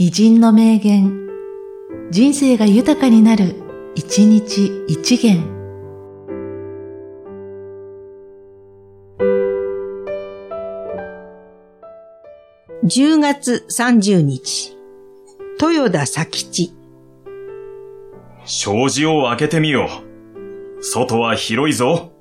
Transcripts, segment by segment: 偉人の名言、人生が豊かになる一日一元。10月30日、豊田佐吉。障子を開けてみよう。外は広いぞ。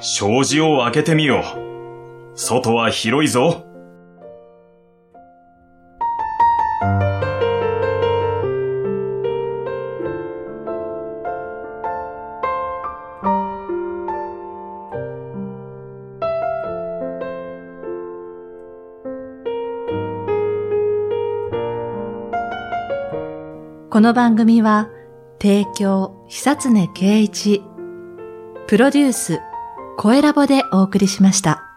障子を開けてみよう。外は広いぞ。この番組は、提供久常圭一、プロデュース声ラボでお送りしました。